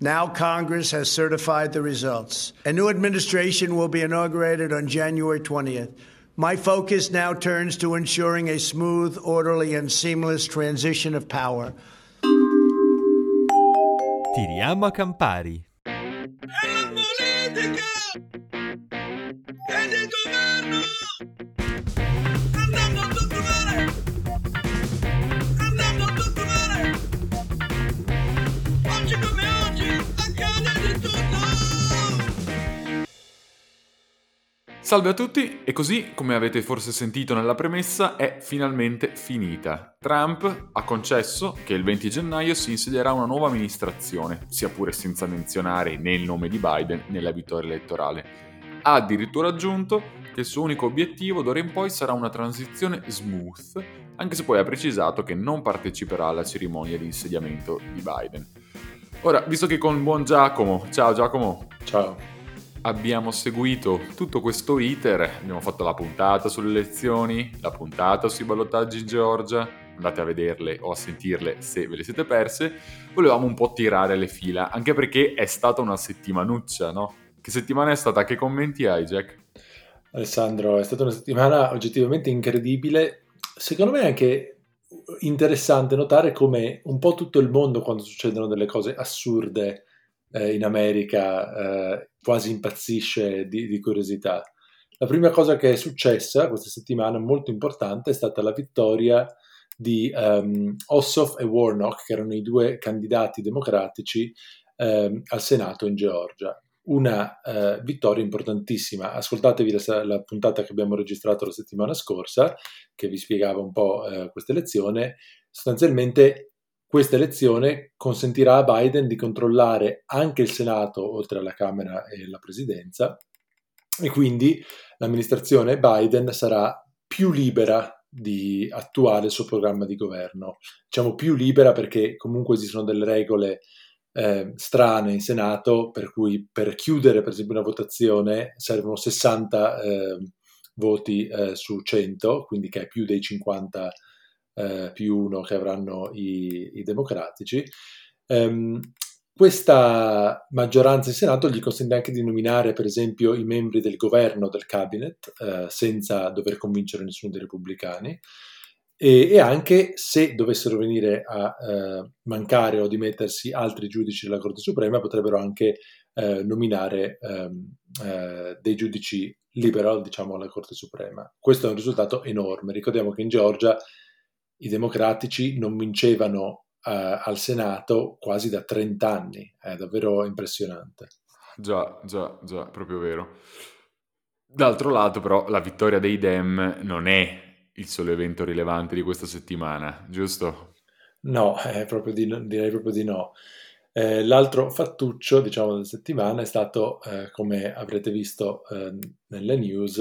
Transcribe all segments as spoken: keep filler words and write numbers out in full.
Now Congress has certified the results. A new administration will be inaugurated on January twentieth. My focus now turns to ensuring a smooth, orderly, and seamless transition of power. Tiriamo a Campari. È la politica! È del governo! Andiamo a torturare! Andiamo a torturare! Oggi come oggi accade di tutto! Salve a tutti, e così, come avete forse sentito nella premessa, è finalmente finita. Trump ha concesso che il venti gennaio si insedierà una nuova amministrazione, sia pure senza menzionare né il nome di Biden né la vittoria elettorale. Ha addirittura aggiunto che il suo unico obiettivo d'ora in poi sarà una transizione smooth, anche se poi ha precisato che non parteciperà alla cerimonia di insediamento di Biden. Ora, visto che con il buon Giacomo, ciao Giacomo, ciao, abbiamo seguito tutto questo iter, abbiamo fatto la puntata sulle elezioni, la puntata sui ballottaggi in Georgia, andate a vederle o a sentirle se ve le siete perse, volevamo un po' tirare le fila, anche perché è stata una settimanuccia, no? Che settimana è stata? Che commenti hai, Jack? Alessandro, è stata una settimana oggettivamente incredibile. Secondo me è anche interessante notare come un po' tutto il mondo, quando succedono delle cose assurde eh, in America, eh, quasi impazzisce di, di curiosità. La prima cosa che è successa questa settimana, molto importante, è stata la vittoria di um, Ossoff e Warnock, che erano i due candidati democratici eh, al Senato in Georgia. Una eh, vittoria importantissima. Ascoltatevi la, la puntata che abbiamo registrato la settimana scorsa, che vi spiegava un po' eh, questa elezione. Sostanzialmente questa elezione consentirà a Biden di controllare anche il Senato, oltre alla Camera e la Presidenza, e quindi l'amministrazione Biden sarà più libera di attuare il suo programma di governo. Diciamo più libera perché comunque esistono delle regole Eh, strane in Senato, per cui per chiudere per esempio una votazione servono sessanta eh, voti eh, su cento, quindi che è più dei cinquanta eh, più uno che avranno i, i democratici. Eh, questa maggioranza in Senato gli consente anche di nominare per esempio i membri del governo, del cabinet, eh, senza dover convincere nessuno dei repubblicani. E, e anche se dovessero venire a eh, mancare o dimettersi altri giudici della Corte Suprema, potrebbero anche eh, nominare eh, eh, dei giudici liberal, diciamo, alla Corte Suprema. Questo è un risultato enorme. Ricordiamo che in Georgia i democratici non vincevano eh, al Senato quasi da trent'anni. È davvero impressionante. Già, già, già, proprio vero. D'altro lato, però, la vittoria dei Dem non è il solo evento rilevante di questa settimana, giusto? No, è proprio di no, direi proprio di no. Eh, l'altro fattuccio, diciamo, della settimana è stato, eh, come avrete visto eh, nelle news,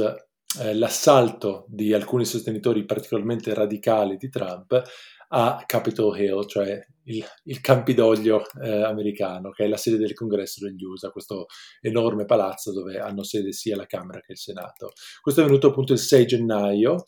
eh, l'assalto di alcuni sostenitori particolarmente radicali di Trump a Capitol Hill, cioè il, il Campidoglio eh, americano, che è la sede del Congresso degli U S A, questo enorme palazzo dove hanno sede sia la Camera che il Senato. Questo è avvenuto appunto il sei gennaio,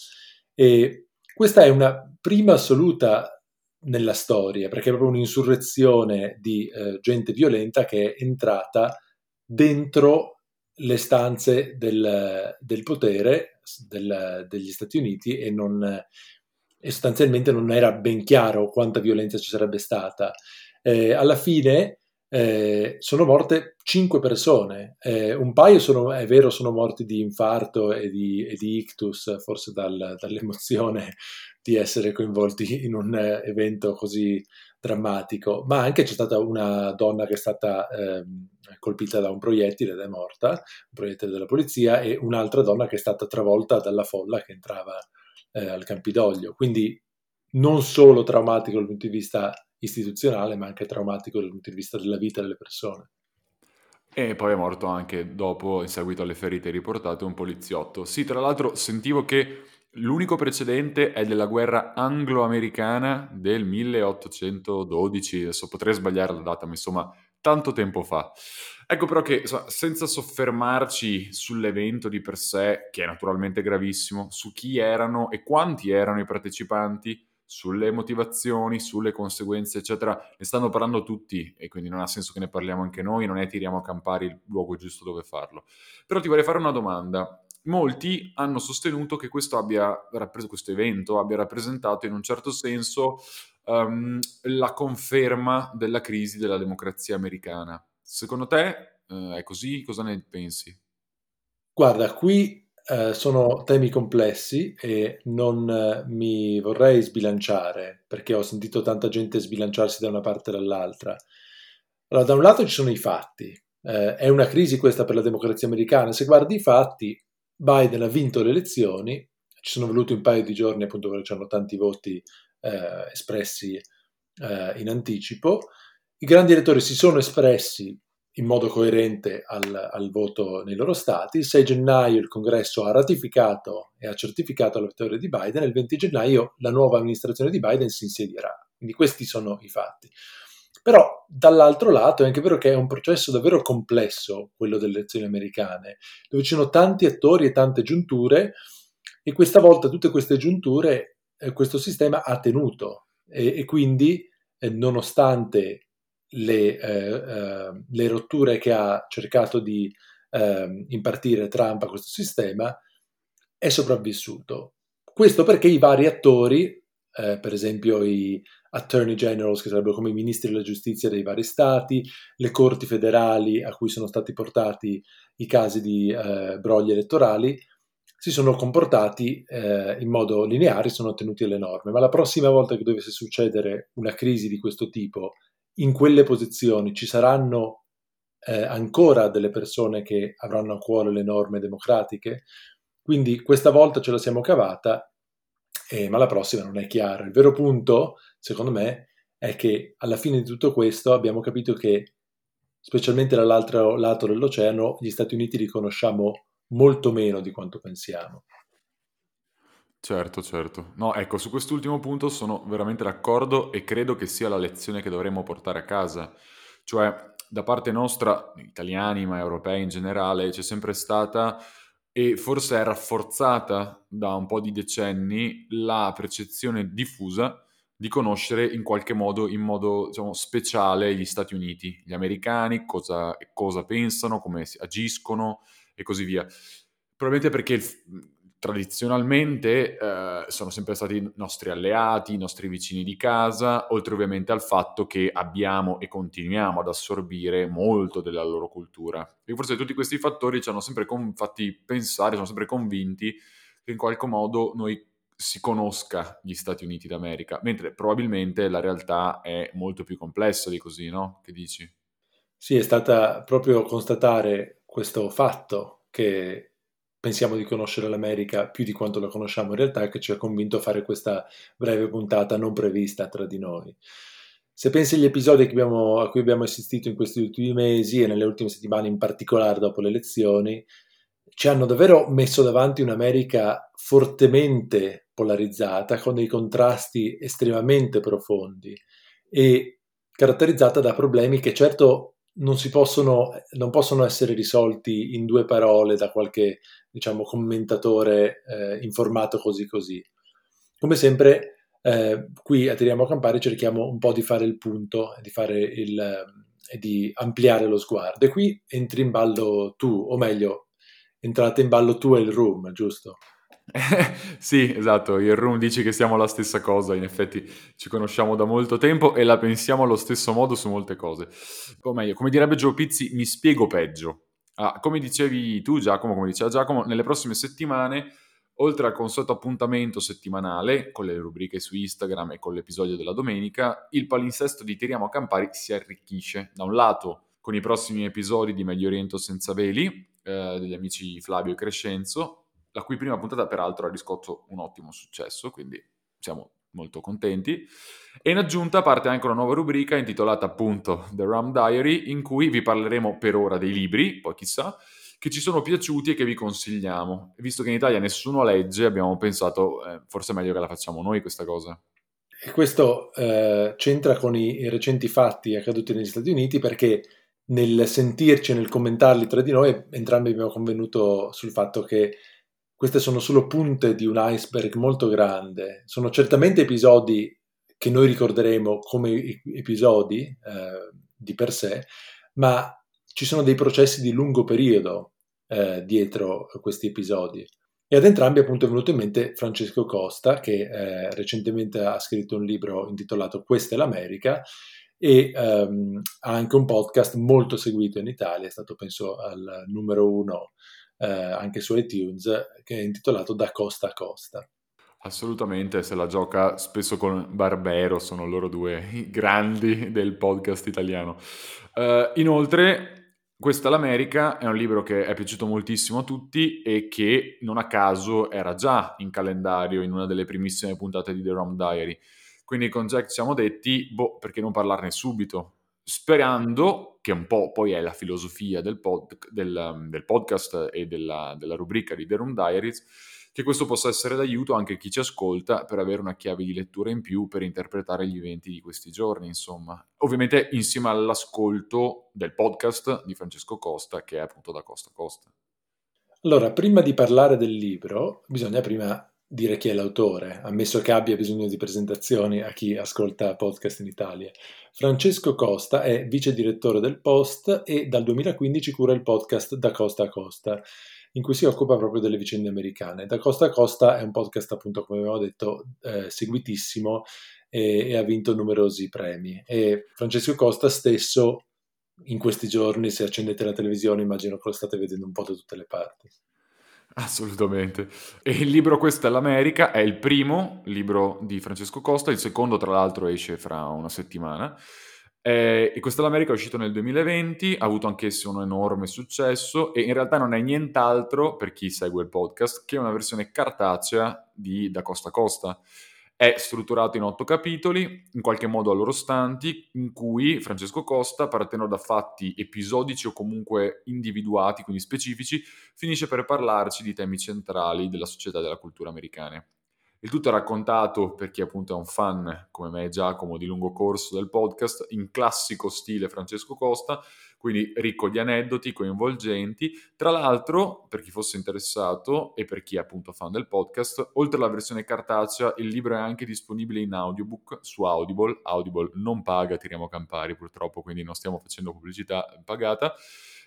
e questa è una prima assoluta nella storia, perché è proprio un'insurrezione di eh, gente violenta che è entrata dentro le stanze del, del potere del, degli Stati Uniti e, non, e sostanzialmente non era ben chiaro quanta violenza ci sarebbe stata. Eh, alla fine eh, sono morte cinque persone, eh, un paio sono, è vero, sono morti di infarto e di, e di ictus, forse dal, dall'emozione di essere coinvolti in un evento così drammatico, ma anche c'è stata una donna che è stata eh, colpita da un proiettile ed è morta, un proiettile della polizia, e un'altra donna che è stata travolta dalla folla che entrava eh, al Campidoglio. Quindi non solo traumatico dal punto di vista istituzionale, ma anche traumatico dal punto di vista della vita delle persone. E poi è morto anche dopo, in seguito alle ferite riportate, un poliziotto. Sì, tra l'altro sentivo che l'unico precedente è della guerra anglo-americana del milleottocentododici, adesso potrei sbagliare la data, ma insomma tanto tempo fa. Ecco però che, senza soffermarci sull'evento di per sé, che è naturalmente gravissimo, su chi erano e quanti erano i partecipanti, sulle motivazioni, sulle conseguenze, eccetera, ne stanno parlando tutti e quindi non ha senso che ne parliamo anche noi, non è Tiriamo a Campari il luogo giusto dove farlo. Però ti vorrei fare una domanda. Molti hanno sostenuto che questo abbia questo evento abbia rappresentato in un certo senso um, la conferma della crisi della democrazia americana. Secondo te uh, è così? Cosa ne pensi? Guarda, qui Uh, sono temi complessi e non uh, mi vorrei sbilanciare, perché ho sentito tanta gente sbilanciarsi da una parte e dall'altra. Allora, da un lato ci sono i fatti. Uh, è una crisi questa per la democrazia americana. Se guardi i fatti, Biden ha vinto le elezioni, ci sono voluti un paio di giorni appunto perché c'erano tanti voti uh, espressi uh, in anticipo. I grandi elettori si sono espressi in modo coerente al, al voto nei loro stati. Il sei gennaio il Congresso ha ratificato e ha certificato la vittoria di Biden, il venti gennaio la nuova amministrazione di Biden si insedierà. Quindi questi sono i fatti. Però dall'altro lato è anche vero che è un processo davvero complesso, quello delle elezioni americane, dove ci sono tanti attori e tante giunture, e questa volta tutte queste giunture, eh, questo sistema ha tenuto e, e quindi eh, nonostante Le, eh, eh, le rotture che ha cercato di eh, impartire Trump a questo sistema, è sopravvissuto. Questo perché i vari attori, eh, per esempio i attorney generals, che sarebbero come i ministri della giustizia dei vari stati, le corti federali a cui sono stati portati i casi di eh, brogli elettorali, si sono comportati eh, in modo lineare, sono tenuti alle norme. Ma la prossima volta che dovesse succedere una crisi di questo tipo, in quelle posizioni ci saranno eh, ancora delle persone che avranno a cuore le norme democratiche? Quindi questa volta ce la siamo cavata, eh, ma la prossima non è chiaro. Il vero punto, secondo me, è che alla fine di tutto questo abbiamo capito che, specialmente dall'altro lato dell'oceano, gli Stati Uniti li conosciamo molto meno di quanto pensiamo. Certo, certo. No, ecco, su quest'ultimo punto sono veramente d'accordo e credo che sia la lezione che dovremmo portare a casa. Cioè, da parte nostra, italiani ma europei in generale, c'è sempre stata e forse è rafforzata da un po' di decenni la percezione diffusa di conoscere in qualche modo, in modo diciamo, speciale gli Stati Uniti, gli americani, cosa, cosa pensano, come agiscono e così via. Probabilmente perché il, tradizionalmente eh, sono sempre stati i nostri alleati, i nostri vicini di casa, oltre ovviamente al fatto che abbiamo e continuiamo ad assorbire molto della loro cultura. E forse tutti questi fattori ci hanno sempre con- fatti pensare, sono sempre convinti che in qualche modo noi si conosca gli Stati Uniti d'America, mentre probabilmente la realtà è molto più complessa di così, no? Che dici? Sì, è stata proprio constatare questo fatto che pensiamo di conoscere l'America più di quanto la conosciamo in realtà, che ci ha convinto a fare questa breve puntata non prevista tra di noi. Se pensi agli episodi che abbiamo, a cui abbiamo assistito in questi ultimi mesi e nelle ultime settimane in particolare dopo le elezioni, ci hanno davvero messo davanti un'America fortemente polarizzata, con dei contrasti estremamente profondi e caratterizzata da problemi che certo non si possono, non possono essere risolti in due parole da qualche, diciamo, commentatore eh, informato così così. Come sempre, eh, qui a Tiriamo a Campari cerchiamo un po' di fare il punto, di fare il, di ampliare lo sguardo. E qui entri in ballo tu, o meglio, entrate in ballo tu e il Room, giusto? Sì, esatto, il Room dici che siamo la stessa cosa, in effetti ci conosciamo da molto tempo e la pensiamo allo stesso modo su molte cose. O meglio, come direbbe Gio Pizzi, mi spiego peggio. Ah, come dicevi tu Giacomo, come diceva Giacomo, nelle prossime settimane, oltre al consueto appuntamento settimanale con le rubriche su Instagram e con l'episodio della domenica, il palinsesto di Tiriamo a Campari si arricchisce, da un lato con i prossimi episodi di Meglio Oriento Senza Veli, eh, degli amici Flavio e Crescenzo, la cui prima puntata peraltro ha riscosso un ottimo successo, quindi siamo molto contenti. E in aggiunta parte anche una nuova rubrica intitolata appunto The Rum Diary, in cui vi parleremo per ora dei libri, poi chissà, che ci sono piaciuti e che vi consigliamo. Visto che in Italia nessuno legge, abbiamo pensato eh, forse è meglio che la facciamo noi questa cosa. E questo eh, c'entra con i, i recenti fatti accaduti negli Stati Uniti, perché nel sentirci e nel commentarli tra di noi entrambi abbiamo convenuto sul fatto che Queste sono solo punte di un iceberg molto grande. Sono certamente episodi che noi ricorderemo come episodi eh, di per sé, ma ci sono dei processi di lungo periodo eh, dietro questi episodi. E ad entrambi appunto è venuto in mente Francesco Costa, che eh, recentemente ha scritto un libro intitolato Questa è l'America, e ehm, ha anche un podcast molto seguito in Italia, è stato penso al numero uno eh, anche su iTunes, che è intitolato Da Costa a Costa. Assolutamente, se la gioca spesso con Barbero, sono loro due i grandi del podcast italiano. Uh, inoltre, Questa è l'America è un libro che è piaciuto moltissimo a tutti e che non a caso era già in calendario in una delle primissime puntate di The Rum Diary. Quindi con Jack ci siamo detti, boh, perché non parlarne subito? Sperando che un po' poi è la filosofia del, pod, del, del podcast e della, della rubrica di The Rum Diaries, che questo possa essere d'aiuto anche a chi ci ascolta per avere una chiave di lettura in più per interpretare gli eventi di questi giorni, insomma. Ovviamente insieme all'ascolto del podcast di Francesco Costa, che è appunto Da Costa a Costa. Allora, prima di parlare del libro, bisogna prima dire chi è l'autore, ammesso che abbia bisogno di presentazioni a chi ascolta podcast in Italia. Francesco Costa è vice direttore del Post e dal duemilaquindici cura il podcast Da Costa a Costa, in cui si occupa proprio delle vicende americane. Da Costa a Costa è un podcast, appunto, come avevo detto, eh, seguitissimo e, e ha vinto numerosi premi. E Francesco Costa stesso, in questi giorni, se accendete la televisione, immagino che lo state vedendo un po' da tutte le parti. Assolutamente. E il libro Questa è l'America è il primo libro di Francesco Costa, il secondo tra l'altro esce fra una settimana. Eh, e Questa è l'America è uscito nel duemilaventi, ha avuto anch'esso un enorme successo e in realtà non è nient'altro, per chi segue il podcast, che una versione cartacea di Da Costa a Costa. È strutturato in otto capitoli, in qualche modo a loro stanti, in cui Francesco Costa, partendo da fatti episodici o comunque individuati, quindi specifici, finisce per parlarci di temi centrali della società e della cultura americana. Il tutto è raccontato, per chi appunto è un fan, come me e Giacomo, di lungo corso del podcast, in classico stile Francesco Costa, quindi ricco di aneddoti, coinvolgenti. Tra l'altro, per chi fosse interessato e per chi è appunto fan del podcast, oltre alla versione cartacea, il libro è anche disponibile in audiobook su Audible. Audible non paga Tiriamo a Campari, purtroppo, quindi non stiamo facendo pubblicità pagata.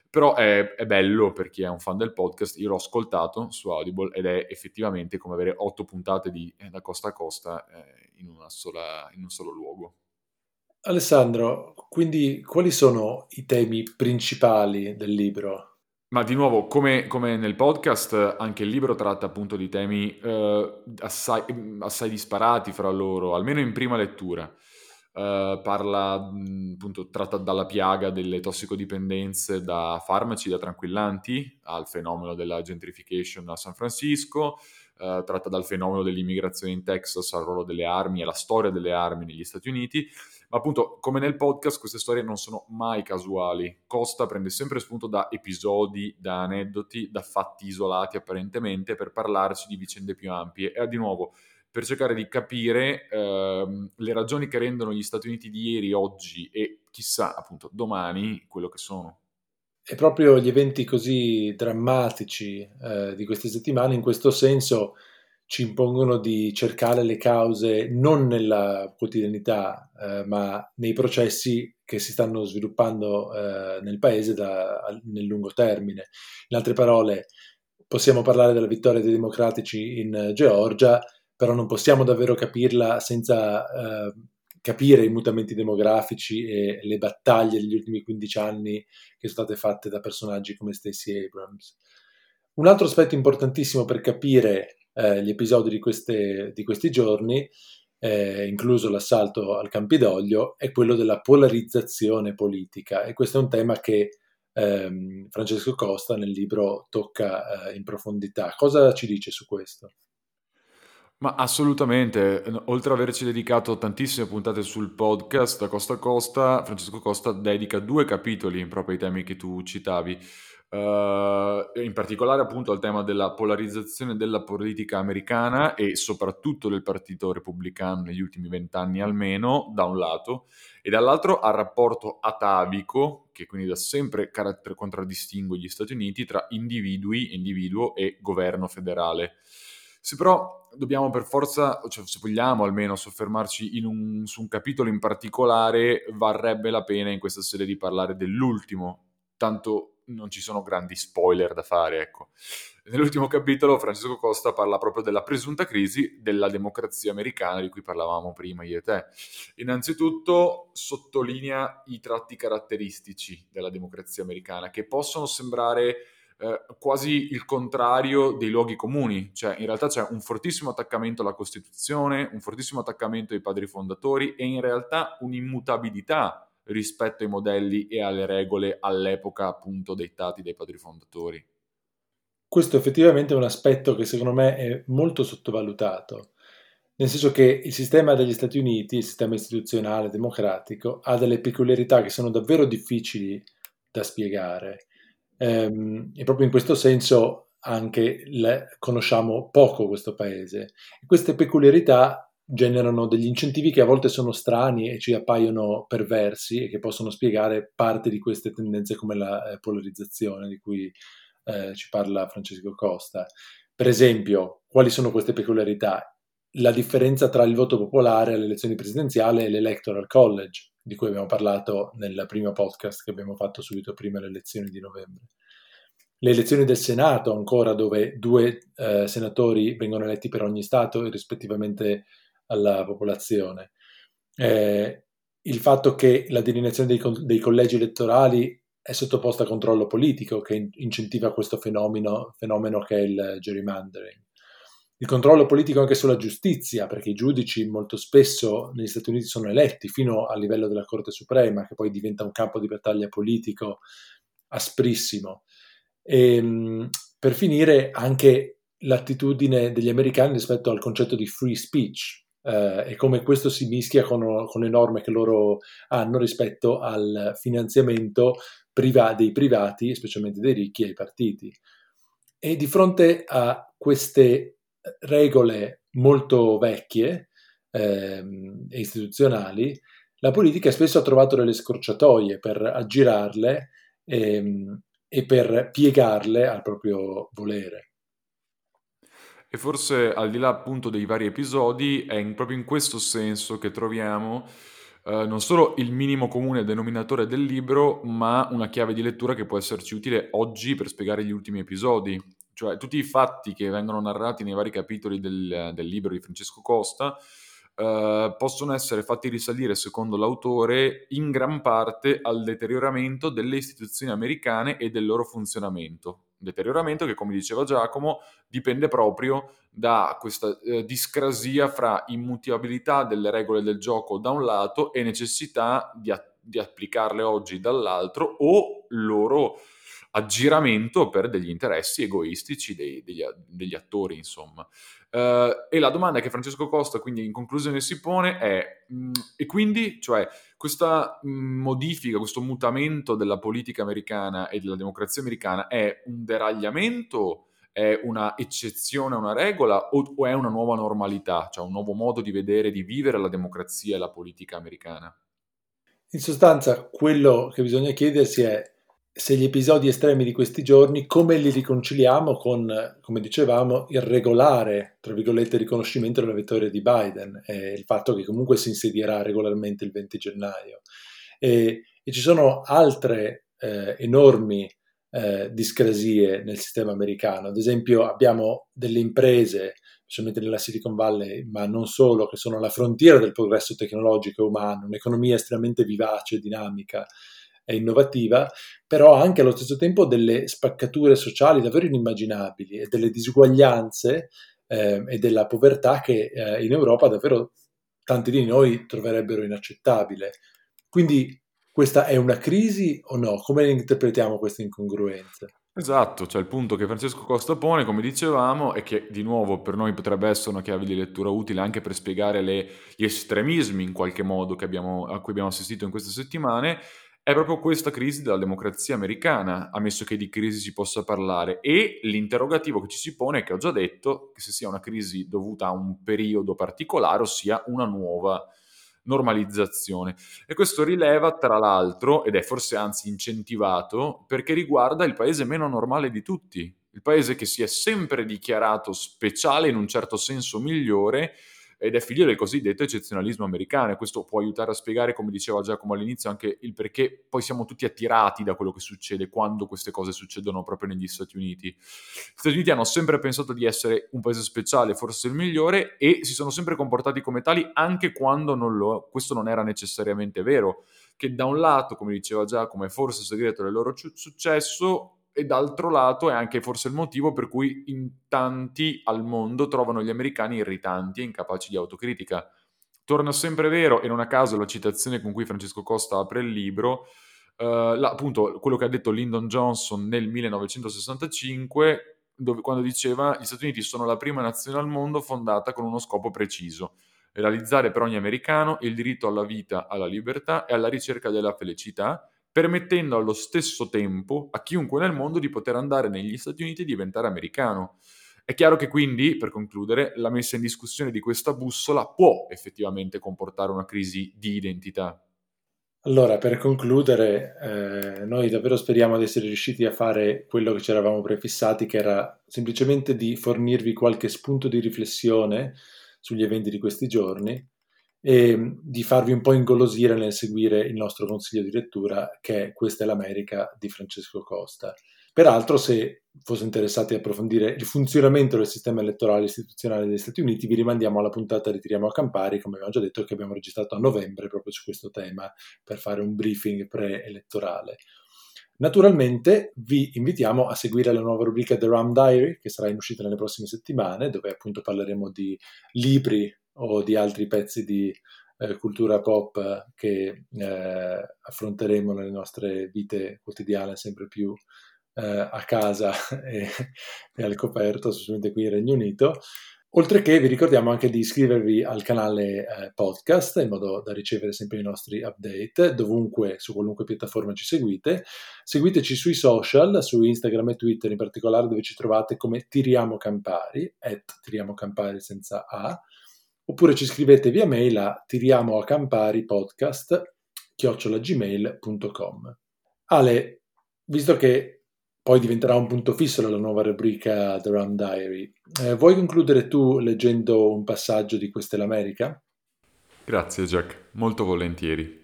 Però è, è bello per chi è un fan del podcast, io l'ho ascoltato su Audible ed è effettivamente come avere otto puntate di eh, Da Costa a Costa eh, in, una sola, in un solo luogo. Alessandro, quindi quali sono i temi principali del libro? Ma di nuovo, come, come nel podcast, anche il libro tratta appunto di temi eh, assai, assai disparati fra loro, almeno in prima lettura. Uh, parla mh, appunto tratta dalla piaga delle tossicodipendenze da farmaci, da tranquillanti, al fenomeno della gentrification a San Francisco, uh, tratta dal fenomeno dell'immigrazione in Texas, al ruolo delle armi, alla storia delle armi negli Stati Uniti. Ma appunto, come nel podcast, queste storie non sono mai casuali. Costa prende sempre spunto da episodi, da aneddoti, da fatti isolati apparentemente, per parlarci di vicende più ampie. E di nuovo, per cercare di capire eh, le ragioni che rendono gli Stati Uniti di ieri, oggi e chissà appunto domani quello che sono. E proprio gli eventi così drammatici eh, di queste settimane in questo senso ci impongono di cercare le cause non nella quotidianità eh, ma nei processi che si stanno sviluppando eh, nel paese da, nel lungo termine. In altre parole, possiamo parlare della vittoria dei democratici in Georgia, però non possiamo davvero capirla senza eh, capire i mutamenti demografici e le battaglie degli ultimi quindici anni che sono state fatte da personaggi come Stacey Abrams. Un altro aspetto importantissimo per capire eh, gli episodi di, queste, di questi giorni, eh, incluso l'assalto al Campidoglio, è quello della polarizzazione politica, e questo è un tema che ehm, Francesco Costa nel libro tocca eh, in profondità. Cosa ci dice su questo? Ma assolutamente, oltre ad averci dedicato tantissime puntate sul podcast Da Costa a Costa, Francesco Costa dedica due capitoli proprio ai temi che tu citavi. Uh, in particolare appunto al tema della polarizzazione della politica americana e soprattutto del partito repubblicano negli ultimi vent'anni almeno, da un lato, e dall'altro al rapporto atavico che quindi da sempre caratter- contraddistingue gli Stati Uniti tra individui, individuo e governo federale. Se però dobbiamo per forza, cioè se vogliamo almeno soffermarci in un, su un capitolo in particolare, varrebbe la pena in questa serie di parlare dell'ultimo, tanto non ci sono grandi spoiler da fare, ecco. Nell'ultimo capitolo Francesco Costa parla proprio della presunta crisi della democrazia americana di cui parlavamo prima io e te. Innanzitutto sottolinea i tratti caratteristici della democrazia americana che possono sembrare eh, quasi il contrario dei luoghi comuni, cioè in realtà c'è un fortissimo attaccamento alla Costituzione, un fortissimo attaccamento ai padri fondatori e in realtà un'immutabilità rispetto ai modelli e alle regole all'epoca appunto dettati dai padri fondatori. Questo effettivamente è un aspetto che secondo me è molto sottovalutato, nel senso che il sistema degli Stati Uniti, il sistema istituzionale democratico, ha delle peculiarità che sono davvero difficili da spiegare ehm, e proprio in questo senso anche le, conosciamo poco questo paese. E queste peculiarità generano degli incentivi che a volte sono strani e ci appaiono perversi e che possono spiegare parte di queste tendenze come la polarizzazione di cui eh, ci parla Francesco Costa. Per esempio, quali sono queste peculiarità? La differenza tra il voto popolare alle elezioni presidenziali e l'Electoral College, di cui abbiamo parlato nel primo podcast che abbiamo fatto subito prima delle elezioni di novembre. Le elezioni del Senato ancora, dove due eh, senatori vengono eletti per ogni Stato e rispettivamente alla popolazione, eh, il fatto che la delineazione dei, co- dei collegi elettorali è sottoposta a controllo politico che in- incentiva questo fenomeno, fenomeno che è il gerrymandering, il controllo politico anche sulla giustizia, perché i giudici molto spesso negli Stati Uniti sono eletti fino al livello della Corte Suprema, che poi diventa un campo di battaglia politico asprissimo, e mh, per finire anche l'attitudine degli americani rispetto al concetto di free speech, Uh, e come questo si mischia con, con le norme che loro hanno rispetto al finanziamento priva- dei privati, specialmente dei ricchi, ai partiti. E di fronte a queste regole molto vecchie ehm, e istituzionali, la politica spesso ha trovato delle scorciatoie per aggirarle ehm, e per piegarle al proprio volere. E forse al di là appunto dei vari episodi è in, proprio in questo senso che troviamo eh, non solo il minimo comune denominatore del libro, ma una chiave di lettura che può esserci utile oggi per spiegare gli ultimi episodi. Cioè tutti i fatti che vengono narrati nei vari capitoli del, del libro di Francesco Costa eh, possono essere fatti risalire, secondo l'autore, in gran parte al deterioramento delle istituzioni americane e del loro funzionamento. Deterioramento che, come diceva Giacomo, dipende proprio da questa eh, discrasia fra immutabilità delle regole del gioco da un lato e necessità di, a- di applicarle oggi dall'altro, o loro aggiramento per degli interessi egoistici dei, degli, degli attori, insomma. Uh, e la domanda che Francesco Costa quindi in conclusione si pone è mh, e quindi, cioè, questa mh, modifica, questo mutamento della politica americana e della democrazia americana è un deragliamento, è una eccezione a una regola o, o è una nuova normalità, cioè un nuovo modo di vedere, di vivere la democrazia e la politica americana? In sostanza quello che bisogna chiedersi è se gli episodi estremi di questi giorni, come li riconciliamo con, come dicevamo, il regolare, tra virgolette, riconoscimento della vittoria di Biden e il fatto che comunque si insedierà regolarmente il venti gennaio. E, e ci sono altre eh, enormi eh, discrasie nel sistema americano. Ad esempio abbiamo delle imprese, specialmente nella Silicon Valley, ma non solo, che sono alla frontiera del progresso tecnologico e umano, un'economia estremamente vivace, dinamica, è innovativa, però anche allo stesso tempo delle spaccature sociali davvero inimmaginabili e delle disuguaglianze eh, e della povertà che eh, in Europa davvero tanti di noi troverebbero inaccettabile. Quindi questa è una crisi o no? Come interpretiamo queste incongruenze? Esatto, cioè il punto che Francesco Costa pone, come dicevamo, è che di nuovo per noi potrebbe essere una chiave di lettura utile anche per spiegare le, gli estremismi in qualche modo che abbiamo, a cui abbiamo assistito in queste settimane, È proprio questa crisi della democrazia americana, ammesso che di crisi si possa parlare, e l'interrogativo che ci si pone è che ho già detto che se sia una crisi dovuta a un periodo particolare o sia una nuova normalizzazione. E questo rileva, tra l'altro, ed è forse anzi incentivato, perché riguarda il paese meno normale di tutti, il paese che si è sempre dichiarato speciale, in un certo senso migliore, ed è figlio del cosiddetto eccezionalismo americano. E questo può aiutare a spiegare, come diceva Giacomo all'inizio, anche il perché poi siamo tutti attirati da quello che succede quando queste cose succedono proprio negli Stati Uniti. Gli Stati Uniti hanno sempre pensato di essere un paese speciale, forse il migliore, e si sono sempre comportati come tali anche quando non lo, questo non era necessariamente vero, che da un lato, come diceva Giacomo, è forse il segreto del loro c- successo, e d'altro lato è anche forse il motivo per cui in tanti al mondo trovano gli americani irritanti e incapaci di autocritica. Torna sempre vero, e non a caso la citazione con cui Francesco Costa apre il libro, eh, la, appunto quello che ha detto Lyndon Johnson nel millenovecentosessantacinque, dove, quando diceva: gli Stati Uniti sono la prima nazione al mondo fondata con uno scopo preciso, realizzare per ogni americano il diritto alla vita, alla libertà e alla ricerca della felicità, permettendo allo stesso tempo a chiunque nel mondo di poter andare negli Stati Uniti e diventare americano. È chiaro che quindi, per concludere, la messa in discussione di questa bussola può effettivamente comportare una crisi di identità. Allora, per concludere, eh, noi davvero speriamo di essere riusciti a fare quello che ci eravamo prefissati, che era semplicemente di fornirvi qualche spunto di riflessione sugli eventi di questi giorni e di farvi un po' ingolosire nel seguire il nostro consiglio di lettura, che è Questa è l'America di Francesco Costa. Peraltro, se foste interessati a approfondire il funzionamento del sistema elettorale istituzionale degli Stati Uniti, vi rimandiamo alla puntata di Tiriamo a Campari, come abbiamo già detto, che abbiamo registrato a novembre proprio su questo tema, per fare un briefing pre-elettorale. Naturalmente vi invitiamo a seguire la nuova rubrica The Rum Diary, che sarà in uscita nelle prossime settimane, dove appunto parleremo di libri o di altri pezzi di eh, cultura pop che eh, affronteremo nelle nostre vite quotidiane, sempre più eh, a casa e, e al coperto, specialmente qui in Regno Unito. Oltre che vi ricordiamo anche di iscrivervi al canale eh, podcast, in modo da ricevere sempre i nostri update dovunque, su qualunque piattaforma ci seguite. Seguiteci sui social, su Instagram e Twitter in particolare, dove ci trovate come Tiriamo Campari, at Tiriamo Campari senza A. Oppure ci scrivete via mail a tiriamo a campari podcast chiocciola gmail punto com. Ale, visto che poi diventerà un punto fisso la nuova rubrica The Rum Diary, eh, vuoi concludere tu leggendo un passaggio di Questa è l'America? Grazie Jack, molto volentieri.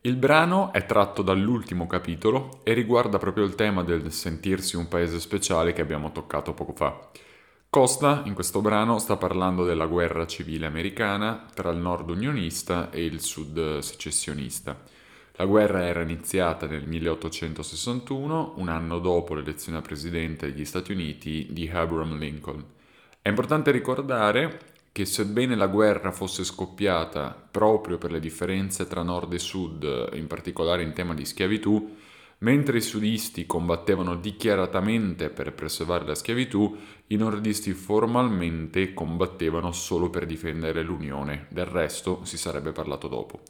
Il brano è tratto dall'ultimo capitolo e riguarda proprio il tema del sentirsi un paese speciale che abbiamo toccato poco fa. Costa, in questo brano, sta parlando della guerra civile americana tra il nord unionista e il sud secessionista. La guerra era iniziata nel milleottocentosessantuno, un anno dopo l'elezione a presidente degli Stati Uniti di Abraham Lincoln. È importante ricordare che, sebbene la guerra fosse scoppiata proprio per le differenze tra nord e sud, in particolare in tema di schiavitù, mentre i sudisti combattevano dichiaratamente per preservare la schiavitù, i nordisti formalmente combattevano solo per difendere l'Unione, del resto si sarebbe parlato dopo.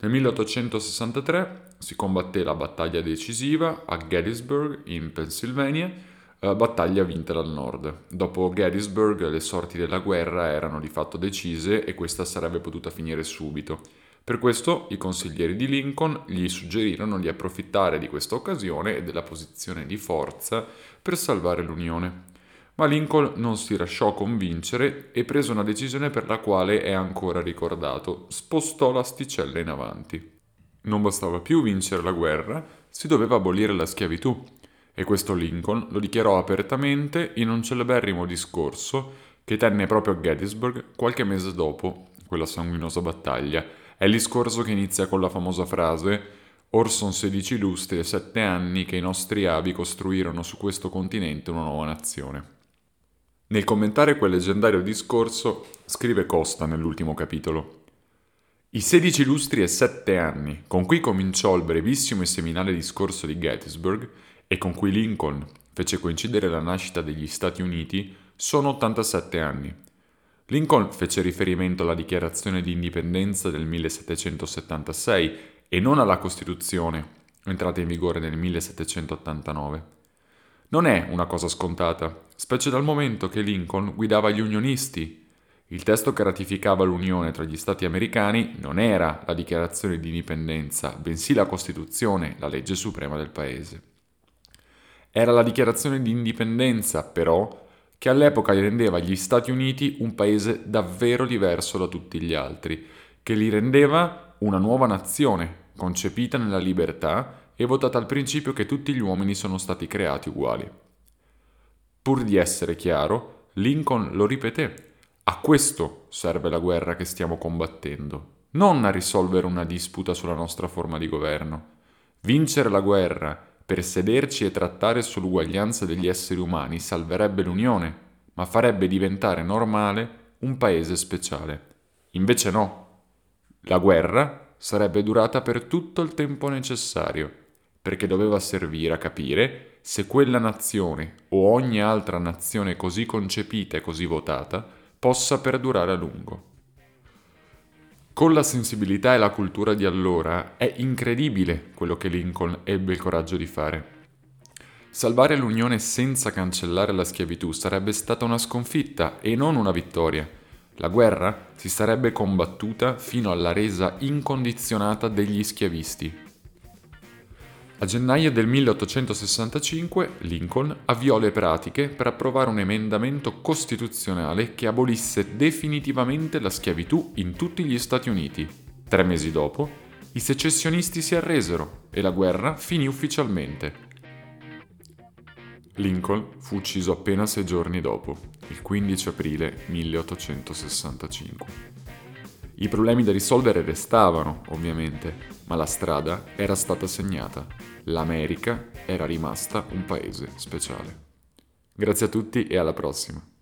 Nel milleottocentosessantatré si combatté la battaglia decisiva a Gettysburg, in Pennsylvania, battaglia vinta dal nord. Dopo Gettysburg le sorti della guerra erano di fatto decise e questa sarebbe potuta finire subito. Per questo i consiglieri di Lincoln gli suggerirono di approfittare di questa occasione e della posizione di forza per salvare l'Unione. Ma Lincoln non si lasciò convincere e prese una decisione per la quale è ancora ricordato: spostò l'asticella in avanti. Non bastava più vincere la guerra, si doveva abolire la schiavitù, e questo Lincoln lo dichiarò apertamente in un celeberrimo discorso che tenne proprio a Gettysburg qualche mese dopo quella sanguinosa battaglia. È il discorso che inizia con la famosa frase: «Or son sedici lustri e sette anni che i nostri avi costruirono su questo continente una nuova nazione». Nel commentare quel leggendario discorso scrive Costa nell'ultimo capitolo: «I sedici lustri e sette anni con cui cominciò il brevissimo e seminale discorso di Gettysburg e con cui Lincoln fece coincidere la nascita degli Stati Uniti sono ottantasette anni». Lincoln fece riferimento alla dichiarazione di indipendenza del millesettecentosettantasei e non alla Costituzione, entrata in vigore nel millesettecentottantanove. Non è una cosa scontata, specie dal momento che Lincoln guidava gli unionisti. Il testo che ratificava l'unione tra gli stati americani non era la dichiarazione di indipendenza, bensì la Costituzione, la legge suprema del paese. Era la dichiarazione di indipendenza, però, che all'epoca rendeva gli Stati Uniti un paese davvero diverso da tutti gli altri, che li rendeva una nuova nazione, concepita nella libertà e votata al principio che tutti gli uomini sono stati creati uguali. Pur di essere chiaro, Lincoln lo ripeté: a questo serve la guerra che stiamo combattendo, non a risolvere una disputa sulla nostra forma di governo. Vincere la guerra per sederci e trattare sull'uguaglianza degli esseri umani salverebbe l'Unione, ma farebbe diventare normale un paese speciale. Invece no, la guerra sarebbe durata per tutto il tempo necessario, perché doveva servire a capire se quella nazione o ogni altra nazione così concepita e così votata possa perdurare a lungo. Con la sensibilità e la cultura di allora è incredibile quello che Lincoln ebbe il coraggio di fare. Salvare l'Unione senza cancellare la schiavitù sarebbe stata una sconfitta e non una vittoria. La guerra si sarebbe combattuta fino alla resa incondizionata degli schiavisti. A gennaio del milleottocentosessantacinque Lincoln avviò le pratiche per approvare un emendamento costituzionale che abolisse definitivamente la schiavitù in tutti gli Stati Uniti. Tre mesi dopo, i secessionisti si arresero e la guerra finì ufficialmente. Lincoln fu ucciso appena sei giorni dopo, il quindici aprile milleottocentosessantacinque. I problemi da risolvere restavano, ovviamente, ma la strada era stata segnata. L'America era rimasta un paese speciale. Grazie a tutti e alla prossima.